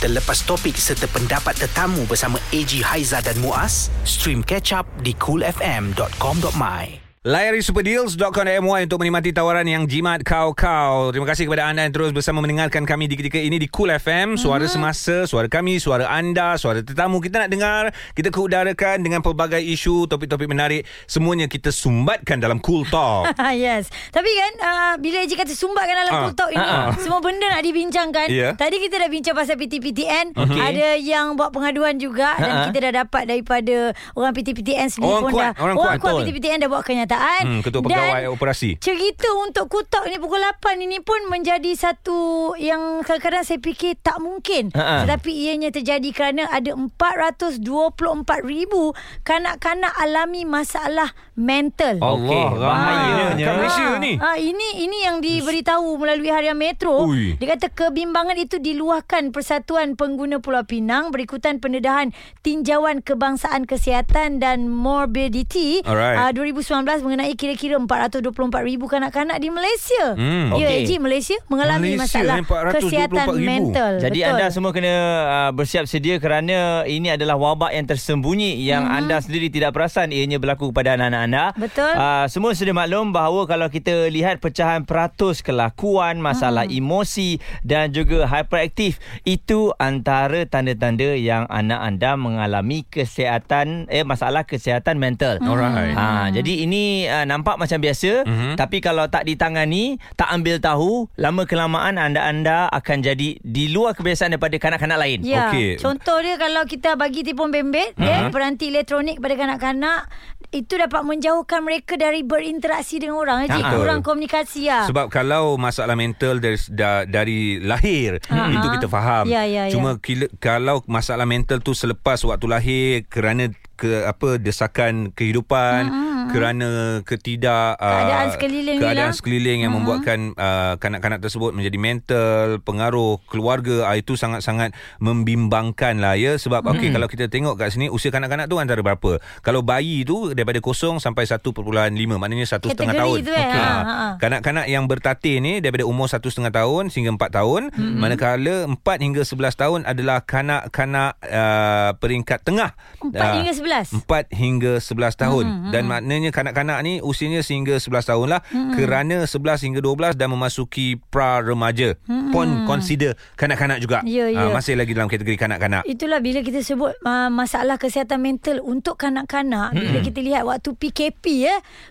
Terlepas topik serta pendapat tetamu bersama AG Haiza dan Muaz, stream catch up di coolfm.com.my. Layari Super Deals .com.my untuk menikmati tawaran yang jimat kau-kau. Terima kasih kepada anda yang terus bersama mendengarkan kami di ketika ini di Cool FM. Suara semasa, suara kami, suara anda, suara tetamu. Kita nak dengar, kita keudarakan dengan pelbagai isu, topik-topik menarik. Semuanya kita sumbatkan dalam Cool Talk. Yes. Tapi kan, bila Eji kata sumbatkan dalam Cool Talk ini, semua benda nak dibincangkan. Yeah. Tadi kita dah bincang pasal PTPTN. Okay. Ada yang buat pengaduan juga. Dan kita dah dapat daripada orang PTPTN sendiri. Orang kuat PTPTN dah buat kenyataan. Ketua Pegawai dan Operasi. Cerita untuk Kutok ni pukul 8 ini pun menjadi satu yang kadang-kadang saya fikir tak mungkin. Tetapi ianya terjadi kerana ada 424,000 kanak-kanak alami masalah mental. Allah, ramainya kat Malaysia ni. Ini yang diberitahu melalui Harian Metro. Dia kata kebimbangan itu diluahkan Persatuan Pengguna Pulau Pinang berikutan pendedahan tinjauan kebangsaan kesihatan dan morbidity 2019 mengenai kira-kira 424,000 kanak-kanak di Malaysia. AG Malaysia mengalami masalah kesihatan mental. Jadi anda semua kena bersiap sedia kerana ini adalah wabak yang tersembunyi yang anda sendiri tidak perasan ianya berlaku kepada anak-anak anda. Betul. Semua sudah maklum bahawa kalau kita lihat pecahan peratus kelakuan, masalah emosi dan juga hyperaktif, itu antara tanda-tanda yang anak anda mengalami kesihatan masalah kesihatan mental. Jadi ini nampak macam biasa, tapi kalau tak ditangani, tak ambil tahu, lama kelamaan anda akan jadi di luar kebiasaan daripada kanak-kanak lain. Ya. Okay. Contoh dia, kalau kita bagi telefon bimbit, peranti elektronik pada kanak-kanak, itu dapat menjauhkan mereka dari berinteraksi dengan orang. Kurang komunikasi. Sebab kalau masalah mental dari lahir, itu kita faham. Cuma kalau masalah mental tu selepas waktu lahir kerana desakan kehidupan, kerana keadaan sekeliling yang membuatkan kanak-kanak tersebut menjadi mental, pengaruh keluarga, itu sangat-sangat membimbangkan lah ya. Sebab kalau kita tengok kat sini, usia kanak-kanak tu antara berapa? Kalau bayi tu daripada 0 sampai 1.5, maknanya 1.5 tahun. Kanak-kanak yang bertatih ni daripada umur 1.5 tahun sehingga 4 tahun, manakala 4 hingga 11 tahun adalah kanak-kanak peringkat tengah. 4 hingga 11 tahun. Dan maknanya kanak-kanak ni usianya sehingga 11 tahun lah, kerana 11 hingga 12 dah memasuki pra-remaja, pun consider kanak-kanak juga. Masih lagi dalam kategori kanak-kanak. Itulah bila kita sebut masalah kesihatan mental untuk kanak-kanak, bila kita lihat waktu PKP,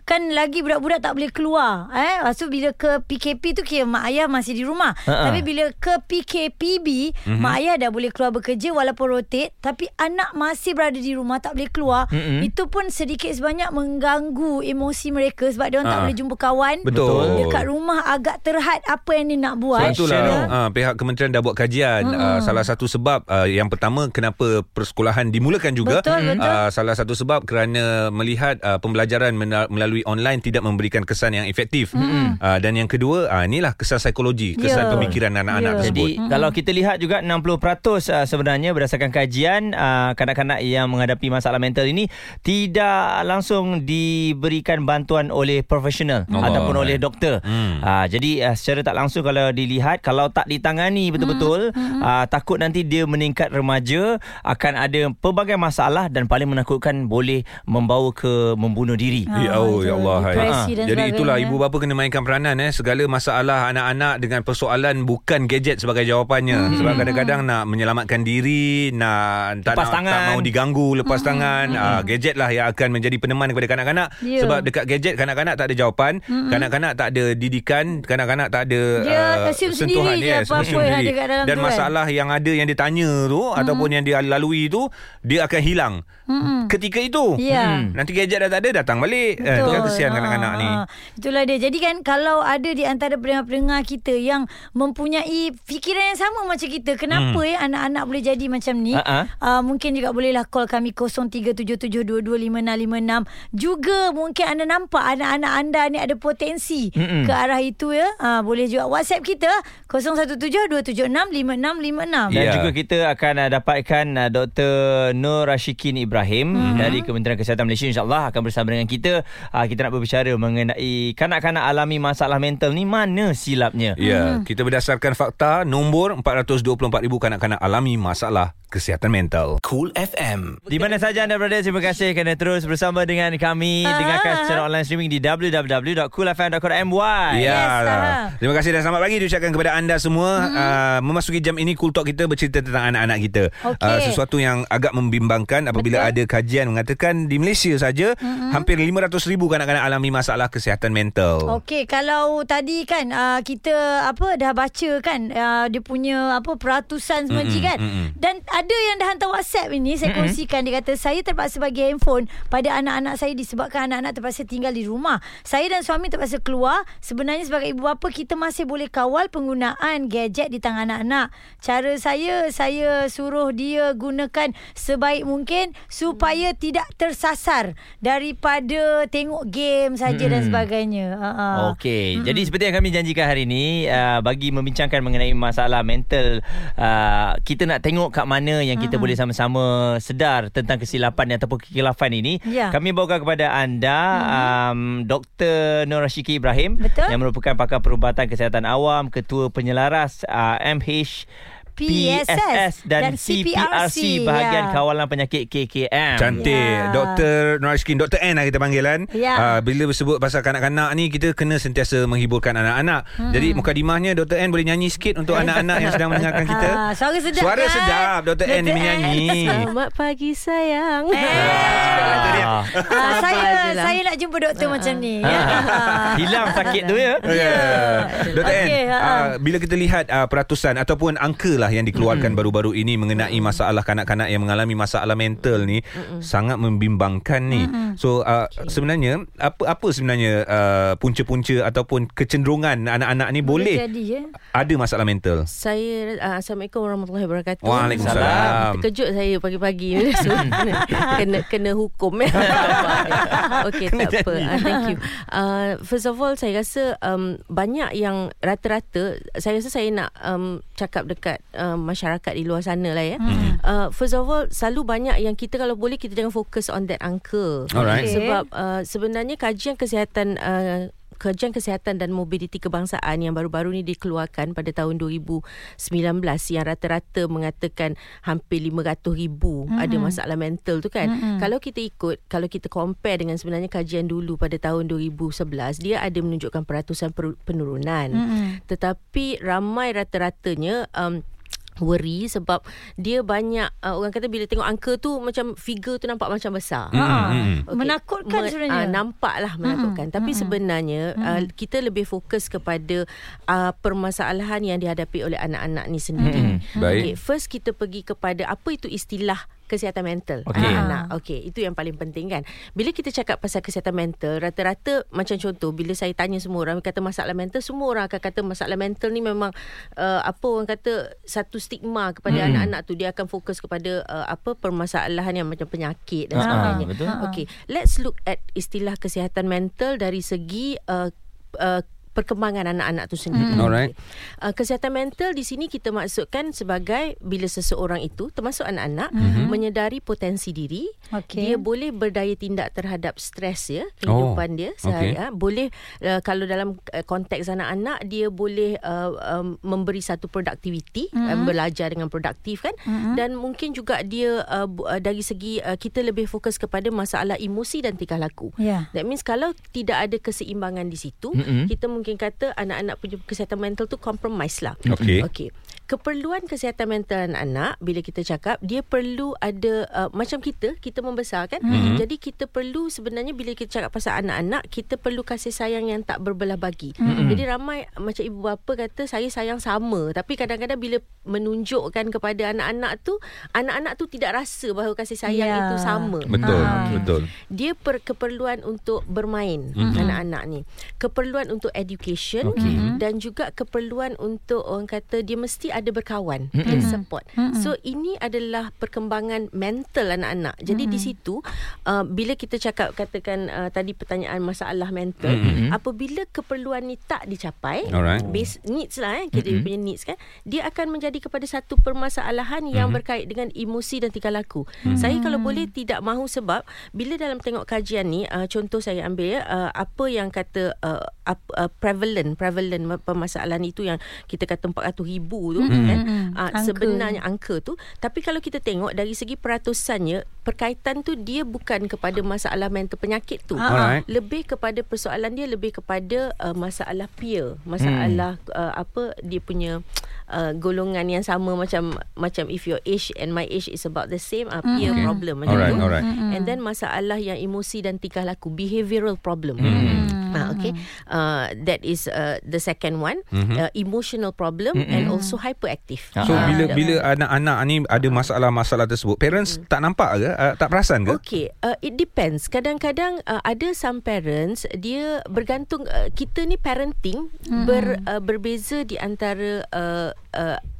kan lagi budak-budak tak boleh keluar. Lepas tu bila ke PKP tu, kira mak ayah masih di rumah. Tapi bila ke PKPB, mak ayah dah boleh keluar bekerja walaupun rotate, tapi anak masih berada di rumah, tak boleh keluar. Itu pun sedikit sebanyak mengganggu emosi mereka, sebab diorang tak boleh jumpa kawan. Betul. Dekat rumah agak terhad apa yang dia nak buat. So, itulah pihak kementerian dah buat kajian. Salah satu sebab yang pertama kenapa persekolahan dimulakan juga. Betul. Salah satu sebab kerana melihat pembelajaran melalui online tidak memberikan kesan yang efektif. Dan yang kedua, inilah kesan psikologi, kesan pemikiran anak-anak tersebut. Jadi kalau kita lihat juga 60% sebenarnya berdasarkan kajian kanak-kanak yang menghadapi masalah mental ini tidak langsung diberikan bantuan oleh profesional ataupun oleh doktor. Jadi secara tak langsung kalau dilihat, kalau tak ditangani betul-betul, takut nanti dia meningkat remaja akan ada pelbagai masalah dan paling menakutkan boleh membawa ke membunuh diri. Ya Allah. Jadi itulah ibu bapa kena mainkan peranan segala masalah anak-anak dengan persoalan bukan gadget sebagai jawapannya. Sebab kadang-kadang nak menyelamatkan diri, tak mau diganggu, lepas tangan, gadget lah yang akan menjadi peneman kepada kanak-kanak. Sebab dekat gadget, kanak-kanak tak ada jawapan, kanak-kanak tak ada didikan, kanak-kanak tak ada sentuhan dia sendiri. Dan masalah yang ada, yang dia tanya tu, ataupun yang dia lalui tu, dia akan hilang ketika itu. Nanti gadget dah tak ada, datang balik. Itu kan kesian kanak-kanak ni. Itulah dia. Jadi kan, kalau ada di antara pendengar-pendengar kita yang mempunyai fikiran yang sama macam kita, kenapa anak-anak boleh jadi macam ni, mungkin juga bolehlah call kami 0377225656. Juga juga mungkin anda nampak anak-anak anda ni ada potensi ke arah itu ya. Ha, boleh juga WhatsApp kita 0172765656. Dan juga kita akan dapatkan Dr. Nur Ashikin Ibrahim dari Kementerian Kesihatan Malaysia, insyaAllah akan bersama dengan kita. Kita nak berbicara mengenai kanak-kanak alami masalah mental ni, mana silapnya. Ya, kita berdasarkan fakta nombor 424,000 kanak-kanak alami masalah kesihatan mental. Cool FM. Di mana saja anda berada, terima kasih kerana terus bersama dengan kami. Dengarkan secara online streaming di www.coolfm.com.my. Ya, terima kasih dan selamat pagi diucapkan kepada anda semua. Memasuki jam ini Cool Talk kita bercerita tentang anak-anak kita. Sesuatu yang agak membimbangkan apabila ada kajian mengatakan di Malaysia saja hampir 500,000 kanak-kanak alami masalah kesihatan mental. Okey, kalau tadi kan kita dah baca kan dia punya peratusan semua kan. Dan ada yang dah hantar WhatsApp ini, saya kongsikan. Dia kata, saya terpaksa bagi handphone pada anak-anak saya disebabkan anak-anak terpaksa tinggal di rumah. Saya dan suami terpaksa keluar. Sebenarnya sebagai ibu bapa, kita masih boleh kawal penggunaan gadget di tangan anak-anak. Cara saya suruh dia gunakan sebaik mungkin supaya tidak tersasar daripada tengok game saja dan sebagainya. Okey, jadi seperti yang kami janjikan hari ini, bagi membincangkan mengenai masalah mental, kita nak tengok kat mana yang kita boleh sama-sama sedar tentang kesilapan ataupun kekhilafan ini. Kami bawakan kepada anda Dr. Nur Ashikin Ibrahim, yang merupakan pakar perubatan kesihatan awam, ketua penyelaras MHPSS dan CPRC bahagian kawalan penyakit KKM. Cantik. Dr. Nur Ashikin, Dr. N lah kita panggilan. Bila bersebut pasal kanak-kanak ni, kita kena sentiasa menghiburkan anak-anak. Jadi mukadimahnya Dr. N boleh nyanyi sikit untuk anak-anak yang sedang mendengarkan kita. Suara sedap Dr. N ni menyanyi. Selamat pagi sayang. Saya nak jumpa doktor macam ni. Hilang sakit tu ya. Dr. N, bila kita lihat peratusan ataupun angka lah yang dikeluarkan baru-baru ini mengenai masalah kanak-kanak yang mengalami masalah mental ni, sangat membimbangkan ni. So sebenarnya apa sebenarnya punca-punca ataupun kecenderungan anak-anak ni boleh jadi, ada masalah mental? Saya Assalamualaikum warahmatullahi wabarakatuh. Waalaikumsalam. Terkejut saya pagi-pagi kena hukum. Okey, tak apa. Thank you. First of all, saya rasa banyak yang rata-rata saya rasa saya nak cakap dekat masyarakat di luar sana lah ya. First of all, selalu banyak yang kita kalau boleh kita jangan fokus on that angka. Sebab sebenarnya Kajian Kesihatan dan Mobiliti Kebangsaan yang baru-baru ni dikeluarkan pada tahun 2019 yang rata-rata mengatakan hampir 500,000 ada masalah mental tu kan. Kalau kita compare dengan sebenarnya kajian dulu pada tahun 2011, dia ada menunjukkan peratusan penurunan. Tetapi ramai rata-ratanya worry sebab dia banyak orang kata bila tengok angka tu macam figure tu nampak macam besar. Menakutkan sebenarnya. Nampaklah menakutkan. Tapi sebenarnya kita lebih fokus kepada permasalahan yang dihadapi oleh anak-anak ni sendiri. Okay, first kita pergi kepada apa itu istilah kesihatan mental anak-anak. Okey, itu yang paling penting kan. Bila kita cakap pasal kesihatan mental, rata-rata macam contoh bila saya tanya semua orang kata masalah mental, semua orang akan kata masalah mental ni memang satu stigma kepada anak-anak tu. Dia akan fokus kepada permasalahan yang macam penyakit dan sebagainya. Okey, let's look at istilah kesihatan mental dari segi perkembangan anak-anak tu sendiri. Kesihatan mental di sini kita maksudkan sebagai bila seseorang itu, termasuk anak-anak, menyedari potensi diri. Dia boleh berdaya tindak terhadap stres ya, kehidupan dia sehari. Boleh kalau dalam konteks anak-anak, dia boleh memberi satu produktiviti, belajar dengan produktif kan. Dan mungkin juga dia dari segi kita lebih fokus kepada masalah emosi dan tingkah laku. That means kalau tidak ada keseimbangan di situ, kita mungkin kata anak-anak punya kesihatan mental tu compromise lah. Okey. Keperluan kesihatan mental anak-anak bila kita cakap, dia perlu ada macam kita membesar kan. Jadi kita perlu sebenarnya bila kita cakap pasal anak-anak, kita perlu kasih sayang yang tak berbelah bagi. Jadi ramai macam ibu bapa kata saya sayang sama, tapi kadang-kadang bila menunjukkan kepada anak-anak tu tidak rasa bahawa kasih sayang itu sama. Betul. Dia keperluan untuk bermain anak-anak ni, keperluan untuk education, dan juga keperluan untuk orang kata dia mesti ada berkawan dan support. So ini adalah perkembangan mental anak-anak. Jadi di situ bila kita cakap katakan tadi pertanyaan masalah mental, apabila keperluan ni tak dicapai, base needs lah kita punya needs kan, dia akan menjadi kepada satu permasalahan yang berkait dengan emosi dan tingkah laku. Saya kalau boleh tidak mahu, sebab bila dalam tengok kajian ni contoh saya ambil apa yang kata prevalent permasalahan itu yang kita kata 400,000 tu kan, sebenarnya angka tu, tapi kalau kita tengok dari segi peratusannya, perkaitan tu dia bukan kepada masalah mental penyakit tu, lebih kepada persoalan dia lebih kepada masalah peer, masalah apa dia punya golongan yang sama, macam if your age and my age is about the same, peer problem macam tu. And then masalah yang emosi dan tingkah laku, behavioural problem. That is the second one, emotional problem and also hyperactive. So bila anak-anak ni ada masalah-masalah tersebut, parents tak nampak ke, tak perasan ke? Okay, it depends. Kadang-kadang ada some parents dia bergantung, kita ni parenting berbeza di antara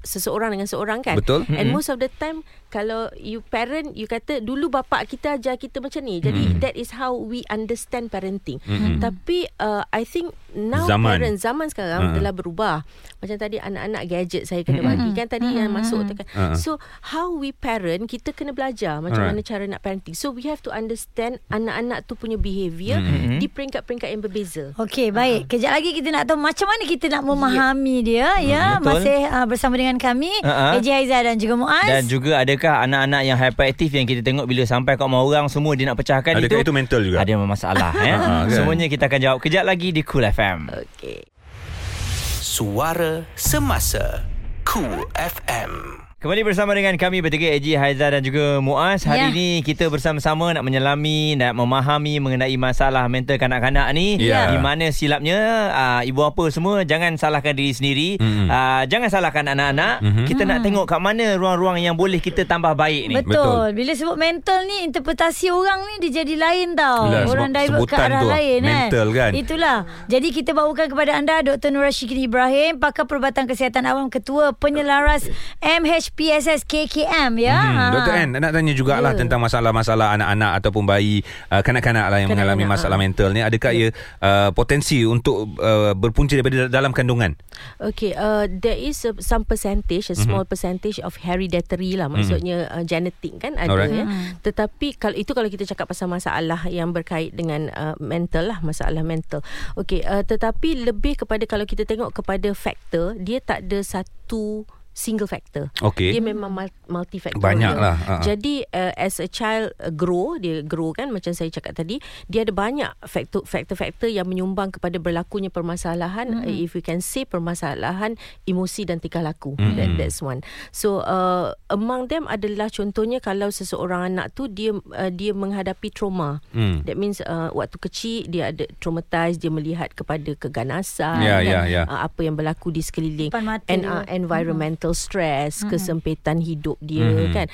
seseorang dengan seorang kan. Betul. And most of the time kalau you parent, you kata dulu bapak kita ajar kita macam ni, jadi that is how we understand parenting. Tapi I think now zaman sekarang telah berubah. Macam tadi anak-anak gadget saya kena bagi kan, tadi yang masuk tu kan. So how we parent, kita kena belajar macam mana cara nak parenting. So we have to understand anak-anak tu punya behaviour di peringkat-peringkat yang berbeza. Okay, baik. Kejap lagi kita nak tahu macam mana kita nak memahami dia. Ya, masih bersama dengan kami AG Haiza dan juga Muaz. Dan juga adakah anak-anak yang hyperaktif yang kita tengok bila sampai kat rumah orang semua dia nak pecahkan, adakah itu mental juga? Ada masalah ya. Semuanya kita akan jawab kejap lagi di Cool FM. Okey. Suara Semasa Cool FM. Kembali bersama dengan kami bertiga, AG Haiza dan juga Muaz. Hari ini kita bersama-sama nak menyelami, nak memahami mengenai masalah mental kanak-kanak ni. Di mana silapnya ibu apa semua, jangan salahkan diri sendiri, jangan salahkan anak-anak. Kita nak tengok kat mana ruang-ruang yang boleh kita tambah baik ni. Betul. Bila sebut mental ni, interpretasi orang ni dia jadi lain tau. Orang divert ke arah lain mental, kan? Itulah. Jadi kita bawakan kepada anda Dr. Nur Ashikin Ibrahim, pakar perubatan kesihatan awam, ketua penyelaras MHPSS KKM ya. Dr. N nak tanya jugalah tentang masalah-masalah anak-anak ataupun bayi kanak-kanak lah yang mengalami masalah mental ni, adakah ia potensi untuk berpunca daripada dalam kandungan? Okay, there is some percentage, a small percentage of hereditary lah, maksudnya genetik kan ada ya. Tetapi kalau itu kalau kita cakap pasal masalah yang berkait dengan mental lah, masalah mental. Okay, tetapi lebih kepada kalau kita tengok kepada faktor, dia tak ada satu single factor. Okay. Dia memang multifactorial. Banyaklah. Jadi as a child grow, dia grow kan macam saya cakap tadi, dia ada banyak faktor-faktor yang menyumbang kepada berlakunya permasalahan, if we can say permasalahan emosi dan tingkah laku. That's one. So among them adalah contohnya kalau seseorang anak tu dia menghadapi trauma. That means waktu kecil dia ada traumatized, dia melihat kepada keganasan, apa yang berlaku di sekeliling, and environmental stress, kesempitan hidup dia kan,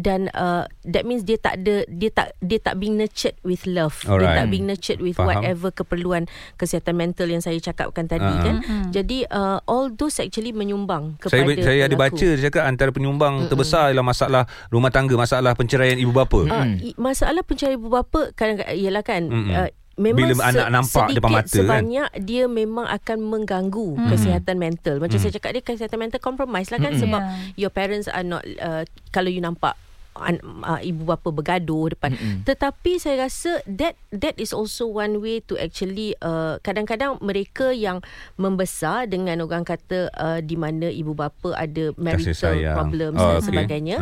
dan that means dia tak being nurtured with love. Dia tak being nurtured with whatever keperluan kesihatan mental yang saya cakapkan tadi kan. Jadi all those actually menyumbang kepada saya ada baca dia cakap antara penyumbang terbesar ialah masalah rumah tangga, masalah penceraian ibu bapa. Masalah penceraian ibu bapa kadang-kadang ialah kan, memang bila anak nampak depan mata sebanyak kan, dia memang akan mengganggu kesihatan mental. Macam saya cakap dia kesihatan mental compromise lah kan, sebab your parents are not, kalau you nampak ibu bapa bergaduh depan, tetapi saya rasa that is also one way to actually kadang-kadang mereka yang membesar dengan orang kata di mana ibu bapa ada marital problems dan sebagainya,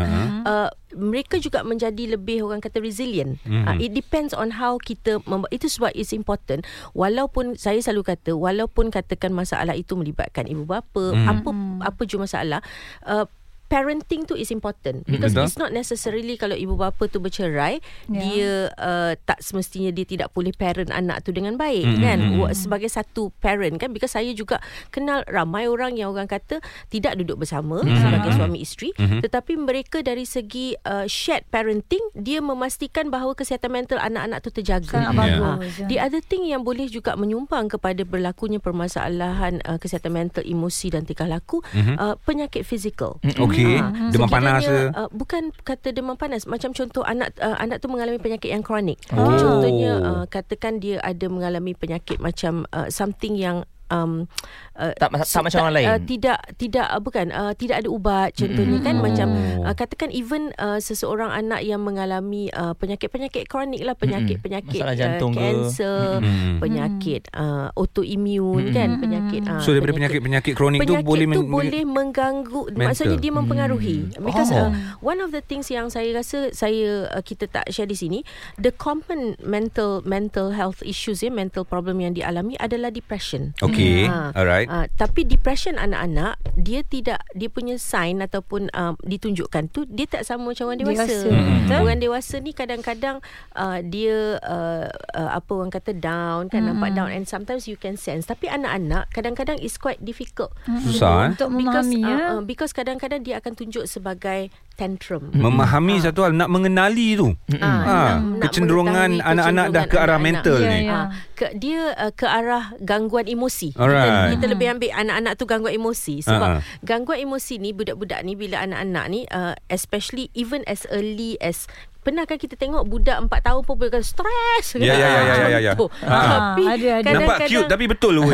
mereka juga menjadi lebih orang kata resilient. It depends on how kita itu sebab it's important. Walaupun saya selalu kata, walaupun katakan masalah itu melibatkan ibu bapa, apa jua masalah, parenting tu is important, because it's not necessarily kalau ibu bapa tu bercerai, dia tak semestinya dia tidak boleh parent anak tu dengan baik, kan, sebagai satu parent, kan, because saya juga kenal ramai orang yang orang kata tidak duduk bersama sebagai suami isteri, tetapi mereka dari segi shared parenting, dia memastikan bahawa kesihatan mental anak-anak tu terjaga. The other thing yang boleh juga menyumbang kepada berlakunya permasalahan kesihatan mental, emosi dan tingkah laku, penyakit fizikal. Demam panas, bukan kata demam panas, macam contoh anak tu mengalami penyakit yang kronik. Contohnya katakan dia ada mengalami penyakit macam something yang tak macam orang lain, tidak ada ubat contohnya, kan, macam katakan even seseorang anak yang mengalami penyakit-penyakit kronik lah, penyakit-penyakit kanser, penyakit autoimun, kan, penyakit so daripada penyakit-penyakit kronik tu boleh mengganggu mental. Maksudnya dia mempengaruhi, because one of the things yang saya rasa kita tak share di sini, the common mental health issues, mental problem yang dialami adalah depression. Tapi depression anak-anak, dia punya sign ataupun ditunjukkan tu, dia tak sama macam orang dewasa. Orang dewasa ni kadang-kadang dia apa orang kata down, kan, nampak down, and sometimes you can sense. Tapi anak-anak kadang-kadang is quite difficult, susah untuk memahami, because kadang-kadang dia akan tunjuk sebagai tantrum. Memahami satu hal, nak mengenali tu, kecenderungan anak-anak dah ke arah mental ni, dia ke arah gangguan emosi. Kita lebih ambil anak-anak tu gangguan emosi, sebab gangguan emosi ni, budak-budak ni bila anak-anak ni, especially even as early as, benarkah kita tengok budak 4 tahun pun boleh stres. Ya. Tapi nampak cute tapi betul tu.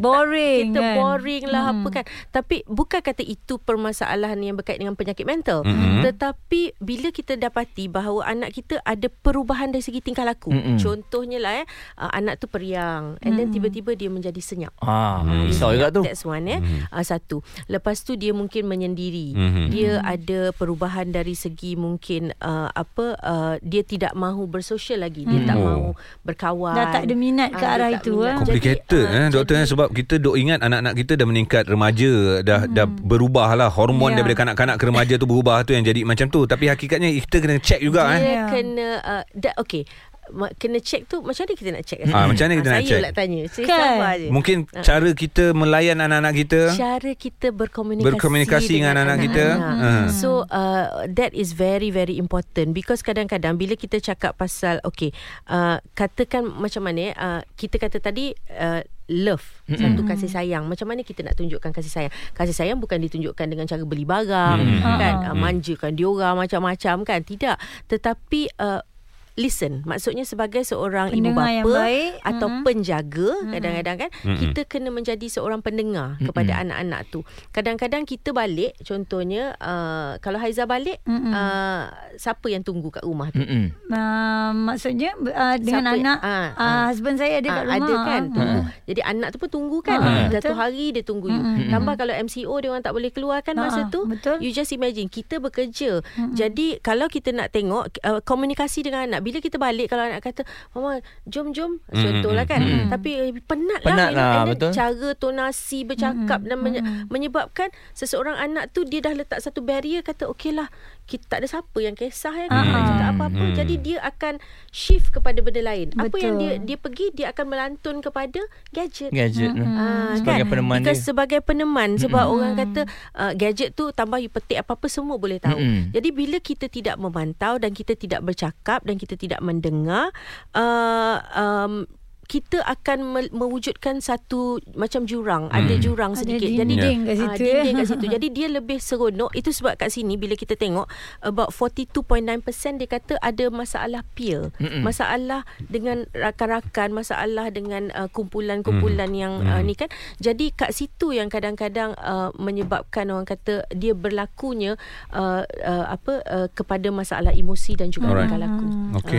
Boring. Kita boring lah, apa, kan. Tapi bukan kata itu permasalahan yang berkait dengan penyakit mental. Tetapi bila kita dapati bahawa anak kita ada perubahan dari segi tingkah laku. Contohnya lah anak tu periang, and then tiba-tiba dia menjadi senyap. Risau juga tu. That's one. Satu. Lepas tu dia mungkin menyendiri. Dia ada perubahan dari segi mungkin dia tidak mahu bersosial lagi, dia tak mahu berkawan, dah tak ada minat ke arah itu. Complicated, doktor, sebab kita dok ingat anak-anak kita dah meningkat remaja, dah berubah lah hormon daripada kanak-kanak ke remaja tu berubah, tu yang jadi macam tu. Tapi hakikatnya kita kena check juga, kena check tu. Macam mana kita nak check? Macam mana kita nak check? Saya pula tanya, kan. Mungkin cara kita melayan anak-anak kita, cara kita berkomunikasi dengan anak-anak kita. So that is very very important, because kadang-kadang bila kita cakap pasal katakan macam mana kita kata tadi, love, satu kasih sayang. Macam mana kita nak tunjukkan kasih sayang? Kasih sayang bukan ditunjukkan dengan cara beli barang, kan, manjakan diorang macam-macam, kan, tidak. Tetapi listen, maksudnya sebagai seorang pendengar, ibu bapa atau penjaga, kadang-kadang, kan, kita kena menjadi seorang pendengar kepada anak-anak tu. Kadang-kadang kita balik, contohnya kalau Haiza balik, siapa yang tunggu kat rumah tu? Maksudnya dengan siapa, anak, husband saya ada kat rumah, ada, kan, tunggu. Jadi anak tu pun tunggu, kan, satu hari dia tunggu you. Tambah kalau MCO dia orang tak boleh keluar, kan, masa tu. Betul. You just imagine kita bekerja. Jadi kalau kita nak tengok komunikasi dengan anak, bila kita balik, kalau anak kata mama jom contohlah, kan, tapi penat lah, betul. Cara tonasi bercakap dan menyebabkan seseorang anak tu dia dah letak satu barrier, kata okey lah, kita tak ada siapa yang kisah, ya, kita tak cakap apa-apa. Jadi dia akan shift kepada benda lain. Betul. Apa yang dia pergi, dia akan melantun kepada gadget, sebagai, kan, peneman dia. Sebagai peneman, sebab orang kata gadget tu tambah you petik apa-apa, semua boleh tahu. Jadi bila kita tidak memantau dan kita tidak bercakap dan kita tidak mendengar, kita akan mewujudkan satu macam jurang, ada jurang sedikit, ada dinding, jadi dinding kat situ. Jadi dia lebih seronok. Itu sebab kat sini bila kita tengok, about 42.9% dia kata ada masalah peer, masalah dengan rakan-rakan, masalah dengan kumpulan-kumpulan yang ni, kan. Jadi kat situ yang kadang-kadang menyebabkan orang kata dia berlakunya kepada masalah emosi dan juga tingkah laku.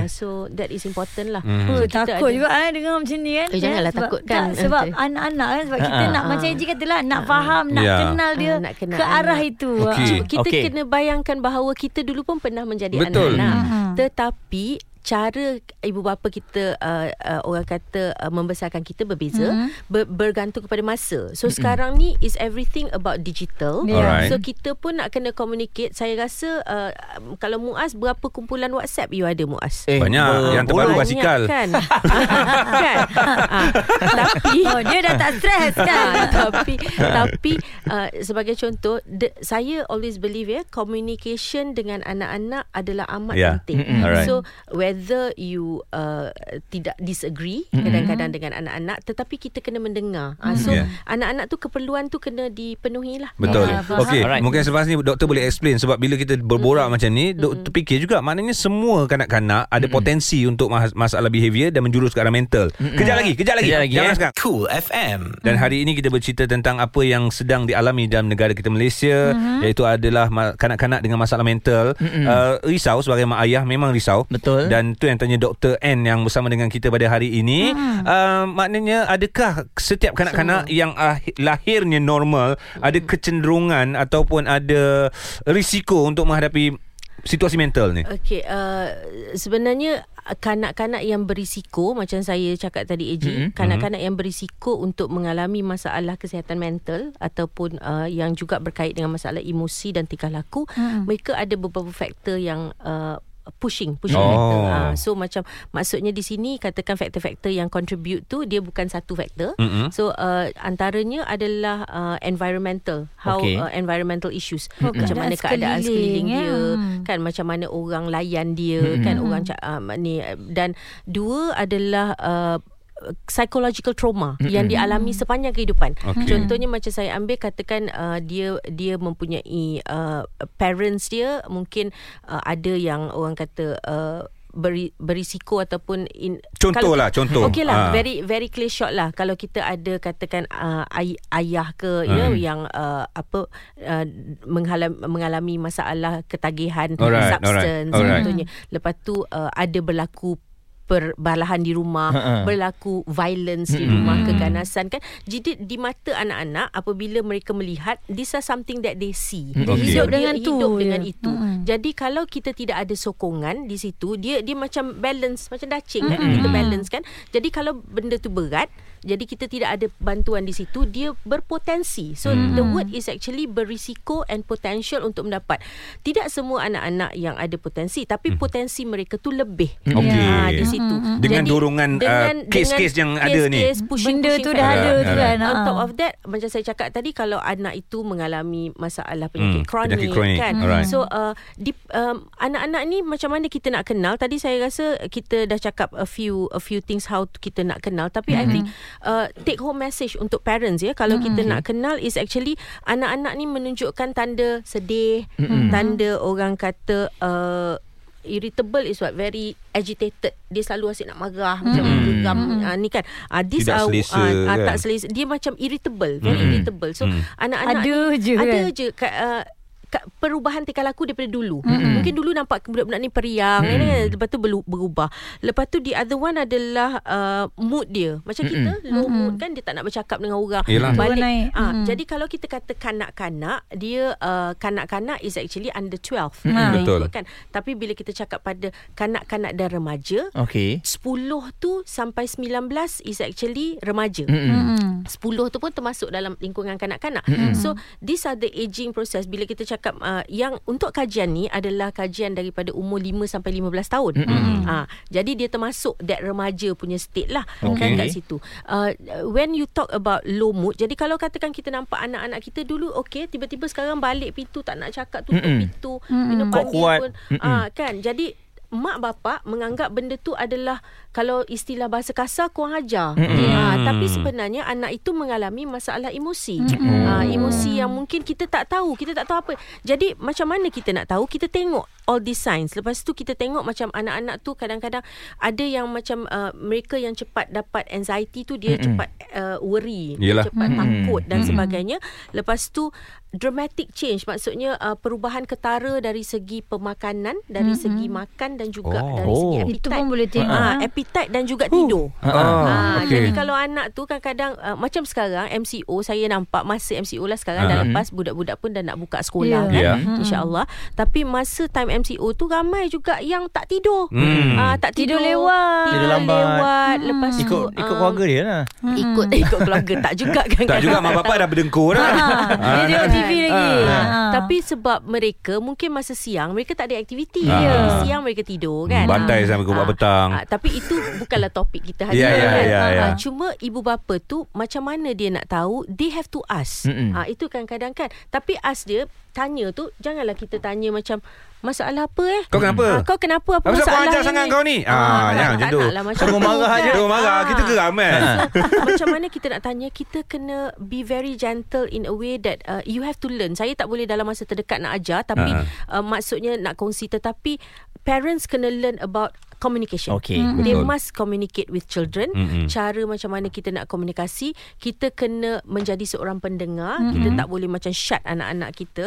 So that is important lah. Takut juga dengan macam ni, kan. Janganlah takut, kan. Sebab anak-anak, kan, sebab kita nak macam Eji katalah, nak faham, nak kenal dia, nak kenal ke arah anak itu. Kita kena bayangkan bahawa kita dulu pun pernah menjadi anak-anak. Tetapi cara ibu bapa kita orang kata membesarkan kita berbeza, bergantung kepada masa. So sekarang ni is everything about digital. Yeah. So kita pun nak kena communicate. Saya rasa kalau Muaz, berapa kumpulan WhatsApp you ada Muaz? Banyak. Yang terbaru basikal. Kan? Kan? Tapi dia dah tak stress kan. Tapi sebagai contoh, saya always believe communication dengan anak-anak adalah amat penting. So whether you tidak disagree kadang-kadang dengan anak-anak, tetapi kita kena mendengar. So anak-anak tu keperluan tu kena dipenuhi lah. Betul. Okey, mungkin selepas ni doktor boleh explain, sebab bila kita berborak macam ni, doktor fikir juga maknanya semua kanak-kanak ada potensi untuk masalah behavior dan menjurus ke arah mental. Kejap lagi. Jangan sekarang. Cool FM. Dan hari ini kita bercerita tentang apa yang sedang dialami dalam negara kita Malaysia, iaitu adalah kanak-kanak dengan masalah mental. Risau sebagai mak ayah, memang risau. Betul. Dan tu yang tanya Dr. N yang bersama dengan kita pada hari ini. Maknanya adakah setiap kanak-kanak yang lahirnya normal ada kecenderungan ataupun ada risiko untuk menghadapi situasi mental ni? Okey, sebenarnya kanak-kanak yang berisiko, macam saya cakap tadi AG, kanak-kanak yang berisiko untuk mengalami masalah kesihatan mental ataupun yang juga berkait dengan masalah emosi dan tingkah laku, mereka ada beberapa faktor yang pushing factor. So macam maksudnya di sini katakan faktor-faktor yang contribute tu dia bukan satu faktor. So antaranya adalah environmental, how environmental issues, macam mana keadaan sekeliling dia, kan, macam mana orang layan dia, kan, orang ni. Dan dua adalah psychological trauma yang dialami sepanjang kehidupan. Contohnya macam saya ambil, katakan dia mempunyai parents dia mungkin ada yang orang kata berisiko ataupun contoh. Okeylah, very clear shot lah. Kalau kita ada katakan ayah ke yang mengalami masalah ketagihan substance contohnya. Lepas tu ada berlaku perbalahan di rumah, berlaku violence di rumah, keganasan, kan. Jadi di mata anak-anak apabila mereka melihat, this is something that they see. Dia hidup dengan itu. Jadi kalau kita tidak ada sokongan di situ, dia macam balance, macam dacing, kan. Kita balance, kan. Jadi kalau benda tu berat, jadi kita tidak ada bantuan di situ, dia berpotensi. So the word is actually berisiko and potential untuk mendapat. Tidak semua anak-anak yang ada potensi, tapi potensi mereka tu lebih. Di situ. Dengan jadi, dorongan kes-kes yang ada ni. Benda tu dah ada tu kan. On top of that, macam saya cakap tadi, kalau anak itu mengalami masalah penyakit kronik, kan. So anak-anak ni macam mana kita nak kenal? Tadi saya rasa kita dah cakap a few things how kita nak kenal, tapi I think take home message untuk parents kalau kita nak kenal is actually anak-anak ni menunjukkan tanda sedih, tanda orang kata irritable is what, very agitated, dia selalu asyik nak marah, macam geram ni, kan. Tak selesa, dia macam irritable, very irritable. So anak-anak ada je perubahan tingkah laku daripada dulu. Mungkin dulu nampak budak-budak ni periang, lepas tu berubah. Lepas tu the other one adalah mood dia. Macam kita low mood, kan, dia tak nak bercakap dengan orang. Balik. Jadi kalau kita kata kanak-kanak, dia kanak-kanak is actually under 12. Betul. Kan? Tapi bila kita cakap pada kanak-kanak dan remaja, 10 tu sampai 19 is actually remaja. 10 tu pun termasuk dalam lingkungan kanak-kanak. So these are the aging process. Bila kita cakap yang untuk kajian ni adalah kajian daripada umur 5 sampai 15 tahun. Jadi dia termasuk that remaja punya state lah, kan, kat situ. When you talk about low mood, jadi kalau katakan kita nampak anak-anak kita dulu tiba-tiba sekarang balik pintu, tak nak cakap, tutup pintu, minum mandi pun, kan. Jadi mak bapak menganggap benda tu adalah, kalau istilah bahasa kasar, kurang ajar. Tapi sebenarnya anak itu mengalami masalah emosi. Emosi yang mungkin kita tak tahu apa. Jadi macam mana kita nak tahu? Kita tengok all these signs. Lepas tu kita tengok macam anak-anak tu kadang-kadang ada yang macam mereka yang cepat dapat anxiety tu, dia cepat worry, dia cepat takut dan sebagainya. Lepas tu dramatic change, maksudnya perubahan ketara dari segi pemakanan, dari segi makan dan juga dari segi appetite. Itu pun boleh tengok. Appetite dan juga tidur. Jadi kalau anak tu kadang-kadang macam sekarang MCO, saya nampak masa MCO lah sekarang dah lepas, budak-budak pun dah nak buka sekolah, kan, insya-Allah. Tapi masa time MCO tu ramai juga yang tak tidur. Tak tidur lewat. Tidur lambat. Lepas tu ikut keluarga dia lah. Ikut keluarga tak juga kan. Tak juga mak bapak dah berdengkur lah. Dia tengok TV lagi. Tapi sebab mereka mungkin masa siang mereka tak ada aktiviti. Siang mereka tidur kan. Bantai sampai ke petang. Tapi itu bukanlah topik kita hari ni. Cuma ibu bapa tu macam mana dia nak tahu, they have to ask. Itu kadang-kadang kan. Tapi ask dia, tanya tu, janganlah kita tanya macam masalah apa kau kenapa? Kau kenapa? Apa masalah ni? Kenapa sangat kau ni? Jangan macam tu. Terus marah aje. Terus marah. Kita geram kan. Macam mana kita nak tanya? Kita kena be very gentle in a way that you have to learn. Saya tak boleh dalam masa terdekat nak ajar, tapi maksudnya nak kongsi. Tetapi parents kena learn about communication. They must communicate with children. Cara macam mana kita nak komunikasi. Kita kena menjadi seorang pendengar. Kita tak boleh macam shut anak-anak kita.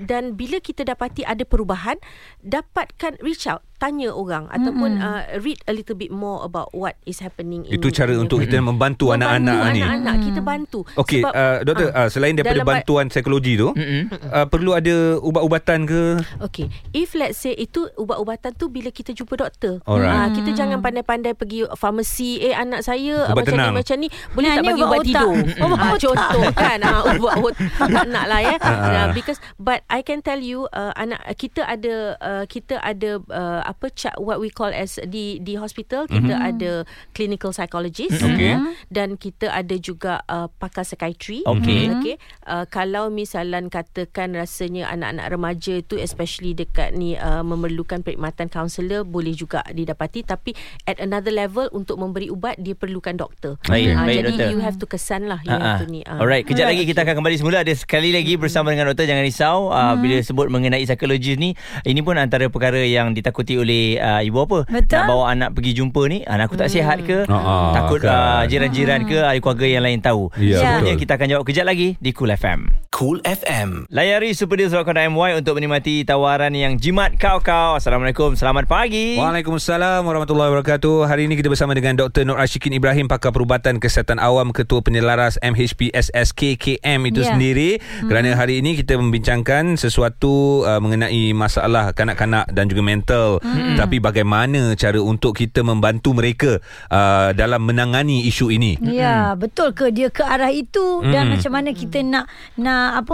Dan bila kita dapati ada perubahan, dapatkan reach out, tanya orang, ataupun read a little bit more about what is happening. Itu cara untuk kita membantu anak-anak ni. Kita bantu. Sebab, Doktor, selain daripada bantuan psikologi tu, perlu ada ubat-ubatan ke? If let's say itu ubat-ubatan tu bila kita jumpa doktor. Kita jangan pandai-pandai pergi farmasi. Anak saya macam ni boleh tak bagi ubat tidur? Contoh kan. Ubat tak nak lah ya. Because but I can tell you, anak kita ada what we call as di hospital kita ada clinical psychologist, dan kita ada juga pakar psychiatry. Kalau misalnya katakan rasanya anak-anak remaja tu especially dekat ni memerlukan perkhidmatan kaunselor, boleh juga didapati. Tapi at another level, untuk memberi ubat dia perlukan doktor. Jadi doktor, you have to kesan lah. Alright, kejap lagi kita akan kembali semula. Ada sekali lagi bersama dengan doktor. Jangan risau bila sebut mengenai psikologi ni. Ini pun antara perkara yang ditakuti oleh ibu apa. Betul. Nak bawa anak pergi jumpa ni, anak aku tak sihat ke, takut jiran-jiran ke, ada keluarga yang lain tahu. Sebenarnya kita akan jawab kejap lagi di Cool FM. Cool FM. Layari superdeals.my untuk menikmati tawaran yang jimat kau-kau. Assalamualaikum, selamat pagi. Waalaikumsalam warahmatullahi wabarakatuh. Hari ini kita bersama dengan Dr. Nur Ashikin Ibrahim, pakar perubatan kesihatan awam, ketua penyelaras MHPSS KKM itu sendiri. Kerana hari ini kita membincangkan sesuatu mengenai masalah kanak-kanak dan juga mental. Tapi bagaimana cara untuk kita membantu mereka dalam menangani isu ini? Ya, betul ke dia ke arah itu? Dan macam mana kita nak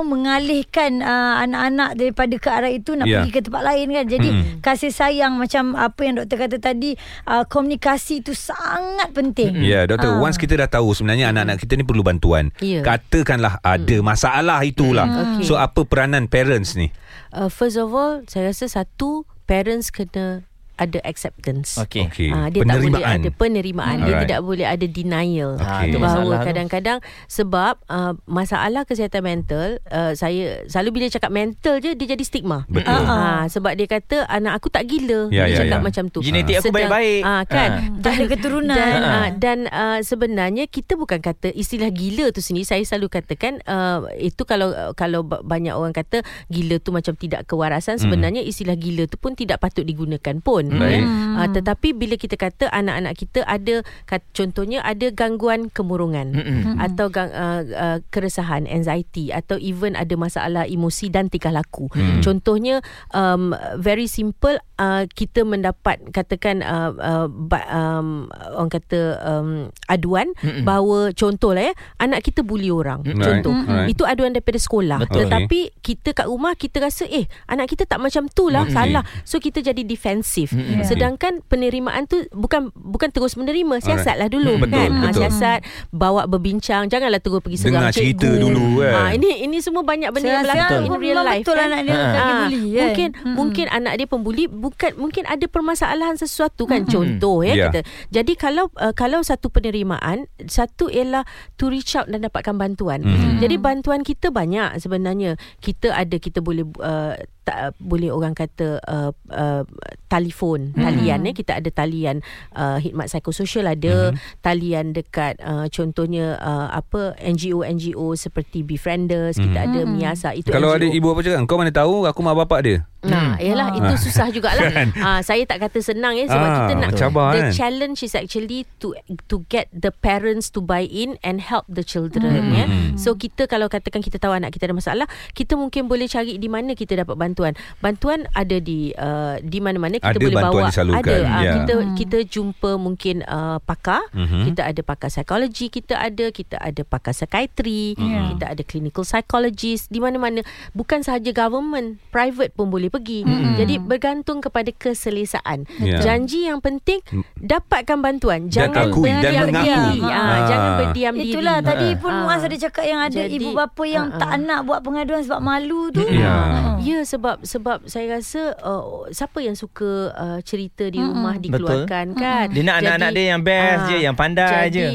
mengalihkan anak-anak daripada ke arah itu nak pergi ke tempat lain kan? Jadi kasih sayang macam apa yang doktor kata tadi, komunikasi itu sangat penting. Doktor, once kita dah tahu sebenarnya anak-anak kita ni perlu bantuan, katakanlah ada masalah itulah, so apa peranan parents ni? First of all, saya rasa satu, parents kena ada acceptance. Dia tak boleh ada penerimaan. Dia tidak boleh ada denial. Bahawa kadang-kadang sebab masalah kesihatan mental, saya selalu bila cakap mental je dia jadi stigma. Sebab dia kata anak aku tak gila. Dia cakap macam tu. Genetik aku baik-baik kan. Tak ada keturunan. Dan sebenarnya kita bukan kata istilah gila tu sendiri. Saya selalu katakan itu kalau banyak orang kata gila tu macam tidak kewarasan, sebenarnya istilah gila tu pun tidak patut digunakan pun. Tetapi bila kita kata anak-anak kita ada, contohnya ada gangguan kemurungan, atau keresahan, anxiety, atau even ada masalah emosi dan tingkah laku. Contohnya very simple, kita mendapat katakan orang kata aduan bahawa contohlah anak kita bully orang, contoh. Itu aduan daripada sekolah. Tetapi kita kat rumah kita rasa anak kita tak macam tu lah, salah. So kita jadi defensif. Sedangkan penerimaan tu bukan terus menerima, siasatlah dulu kan. Siasat, bawa berbincang, janganlah terus pergi serang cikgu. Dengar cerita dulu kan. Ini semua banyak benda yang berlaku in real life. Betul kan? Anak dia bully, mungkin anak dia pembuli, bukan mungkin ada permasalahan sesuatu kan, contoh kita. Jadi kalau satu penerimaan, satu ialah to reach out dan dapatkan bantuan. Jadi bantuan kita banyak sebenarnya. Kita boleh boleh orang kata telefon, talian. Kita ada talian khidmat psikososial, ada talian dekat contohnya NGO seperti Befrienders, kita ada Miasa. Itu kalau NGO. Ada ibu apa cakap, kau mana tahu aku mak bapak dia? Nah, yalah itu susah jugalah. Saya tak kata senang sebab kita nak cabar, the challenge is actually to get the parents to buy in and help the children. So kita kalau katakan kita tahu anak kita ada masalah, kita mungkin boleh cari di mana kita dapat bantuan. Bantuan ada di mana-mana kita ada boleh bawa. Disalurkan. Ada kita jumpa mungkin pakar, kita ada pakar psikologi, kita ada pakar psikiatri, kita ada clinical psychologist di mana-mana. Bukan sahaja government, private pun boleh pergi. Jadi bergantung kepada keselesaan. Janji yang penting, dapatkan bantuan. Jangan berdiam diri. Itulah tadi pun Muaz ada cakap yang ada ibu bapa yang tak nak buat pengaduan sebab malu tu. Sebab saya rasa siapa yang suka cerita di rumah dikeluarkan kan. Dia nak anak-anak dia yang best je, yang pandai je.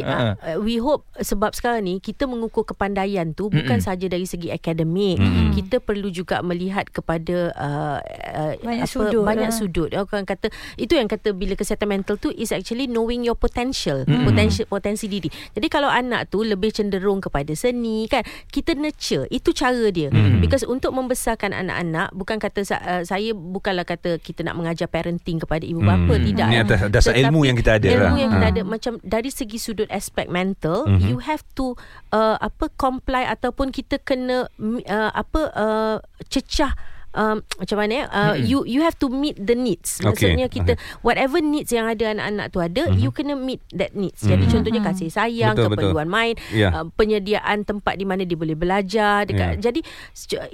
We hope sebab sekarang ni kita mengukur kepandaian tu bukan sahaja dari segi akademik. Kita perlu juga melihat kepada banyak sudut. Orang kata itu yang kata bila kesihatan mental tu is actually knowing your potensi diri. Jadi kalau anak tu lebih cenderung kepada seni kan, kita nurture, itu cara dia. Because untuk membesarkan anak-anak, bukan kata saya bukanlah kata kita nak mengajar parenting kepada ibu bapa, tidak. Ini dasar ilmu yang kita ada. Ilmu yang kita ada macam dari segi sudut aspek mental, you have to comply ataupun kita kena cecah macam mana you have to meet the needs. Maksudnya kita whatever needs yang ada anak-anak tu ada, you kena meet that needs. Jadi contohnya kasih sayang, keperluan main, penyediaan tempat di mana dia boleh belajar dekat. Jadi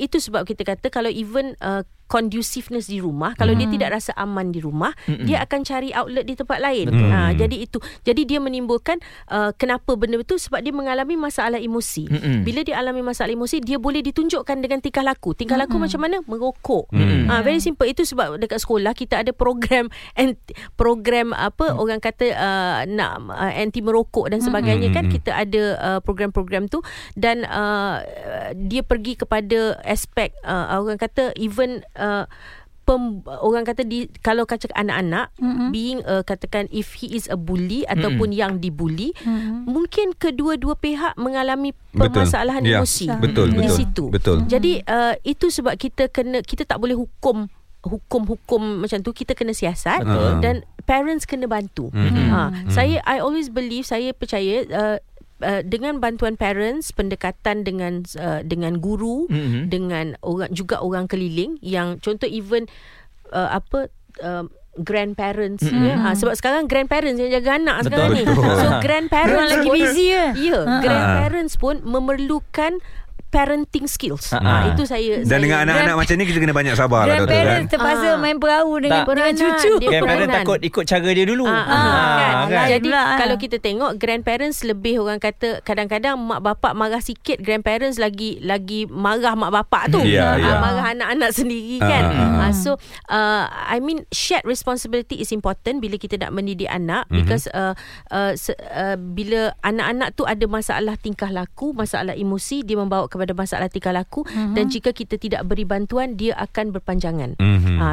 itu sebab kita kata kalau even conduciveness di rumah, kalau dia tidak rasa aman di rumah, dia akan cari outlet di tempat lain. Jadi itu, jadi dia menimbulkan kenapa benda itu sebab dia mengalami masalah emosi. Bila dia alami masalah emosi, dia boleh ditunjukkan dengan tingkah laku. Tingkah laku macam mana? Merokok. Very simple. Itu sebab dekat sekolah kita ada program orang kata nak anti merokok dan sebagainya kan. Kita ada program-program tu dan dia pergi kepada aspek orang kata even orang kata kalau kacak anak-anak being katakan if he is a bully ataupun yang dibuli, mungkin kedua-dua pihak mengalami permasalahan emosi di situ. Jadi itu sebab kita tak boleh hukum macam tu, kita kena siasat dan parents kena bantu. I always believe, saya percaya dengan bantuan parents, pendekatan dengan guru, dengan orang keliling yang contoh even grandparents. Sebab sekarang grandparents yang jaga anak sekarang ni. So grandparents lagi busy ya. Grandparents pun memerlukan parenting skills. Itu saya. Dan dengan anak-anak macam ni kita kena banyak sabar. Grandparents terpaksa main perahu dengan cucu. Grandparents takut ikut cara dia dulu. Jadi kalau kita tengok grandparents lebih orang kata kadang-kadang mak bapak marah sikit, grandparents lagi marah mak bapak tu. Marah anak-anak sendiri kan. So I mean shared responsibility is important bila kita nak mendidik anak because bila anak-anak tu ada masalah tingkah laku, masalah emosi, dia membawa kepada masalah tingkah laku dan jika kita tidak beri bantuan dia akan berpanjangan.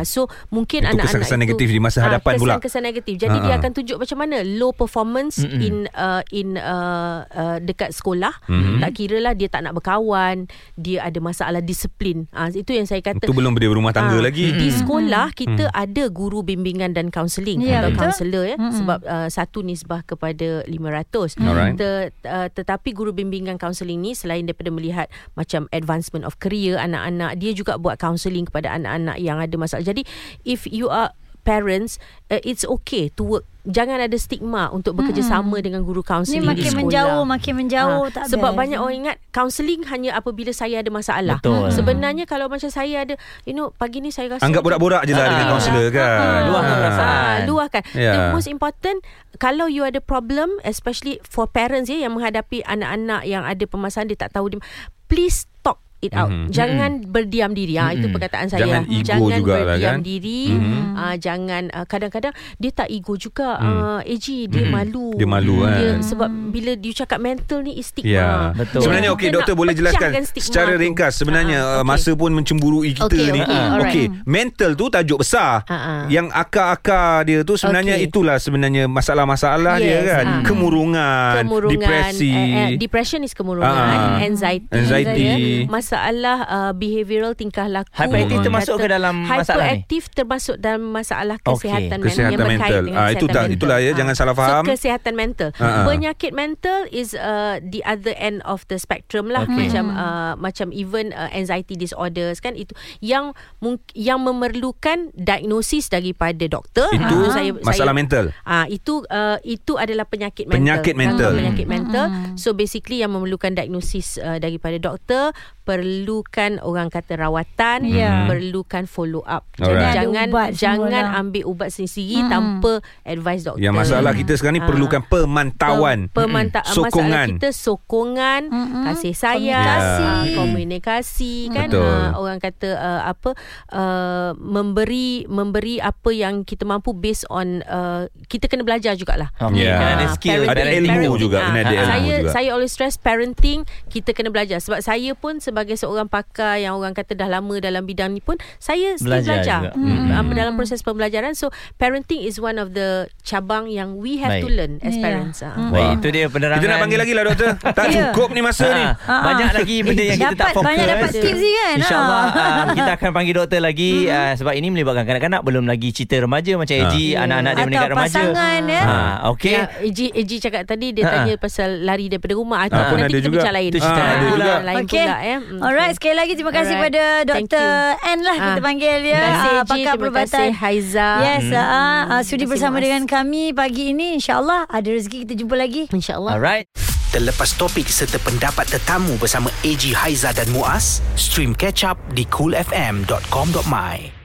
So mungkin itu anak-anak kesan negatif di masa hadapan pula. Kesan negatif. Jadi dia akan tunjuk macam mana low performance in dekat sekolah. Tak kiralah dia tak nak berkawan, dia ada masalah disiplin. Itu yang saya kata. Itu belum berumah tangga lagi. Di sekolah kita ada guru bimbingan dan kaunseling atau kaunselor sebab satu nisbah kepada 500. Tetapi guru bimbingan kaunseling ni selain daripada lihat macam advancement of career anak-anak, dia juga buat counselling kepada anak-anak yang ada masalah. Jadi if you are parents, it's okay to work. Jangan ada stigma untuk bekerjasama dengan guru kaunseling di sekolah. Ni makin menjauh. Sebab banyak orang ingat kaunseling hanya apabila saya ada masalah. Sebenarnya kalau macam saya ada, pagi ni saya rasa anggap borak-borak je lah dengan kaunselor kan. Luahkan. The most important, kalau you ada problem, especially for parents yang menghadapi anak-anak yang ada permasalahan, dia tak tahu dia, please talk it out. Jangan berdiam diri. Itu perkataan saya. Jangan berdiam diri. Jangan kadang-kadang dia tak ego juga. AG dia malu. Dia malu kan. Sebab bila dia cakap mental ni stigma. Betul. Sebenarnya doktor boleh jelaskan secara ringkas sebenarnya masa pun mencemburui kita ni. Mental tu tajuk besar. Yang akar-akar dia tu sebenarnya itulah sebenarnya masalah-masalah dia kan. Kemurungan, depresi. Depression is kemurungan, anxiety. masalah behavioral, tingkah laku. Hyperaktif termasuk ke dalam masalah ni? Hyperaktif termasuk dalam masalah kesihatan, kesihatan yang berkait dengan kesihatan mental. Itulah ya, jangan salah faham. So, kesihatan mental. Penyakit mental is the other end of the spectrum lah. Macam even anxiety disorders kan, itu yang yang memerlukan diagnosis daripada doktor. Itu masalah mental. Itu adalah penyakit mental. Penyakit mental. So basically yang memerlukan diagnosis daripada doktor, perlukan orang kata rawatan, perlukan follow up. Jangan ambil ubat sendiri tanpa advice doktor. Yang masalah kita sekarang ni perlukan pemantauan, sokongan. Masalah kita sokongan, kasih sayang, komunikasi kan. Orang kata memberi apa yang kita mampu based on kita kena belajar jugalah. Ada skill, ada ilmu juga. Saya always stress parenting, kita kena belajar. Sebab saya pun sebagai seorang pakar yang orang kata dah lama dalam bidang ni pun, saya still belajar dalam proses pembelajaran. So parenting is one of the cabang yang we have to learn as parents. Baik, itu dia penerangan. Kita nak panggil lagi lah doktor. Tak cukup ni masa ni. Banyak lagi benda yang kita tak fokus. Banyak dapat tips ni kan. InsyaAllah kita akan panggil doktor lagi. Sebab ini melibatkan kanak-kanak, belum lagi cerita remaja macam AG, anak-anak dia meningkat remaja, atau pasangan ya. Okay, AG cakap tadi, dia tanya pasal lari daripada rumah. Nanti kita bicara lain. Itu cerita lain pula ya. Alright, sekali lagi terima kasih pada Dr. N lah, kita panggil dia, pakar perubatan Haiza. Yes, sudi bersama dengan kami pagi ini. InsyaAllah ada rezeki kita jumpa lagi, InsyaAllah. Alright. Terlepas topik serta pendapat tetamu bersama AG Haiza dan Muaz, stream catch up di coolfm.com.my.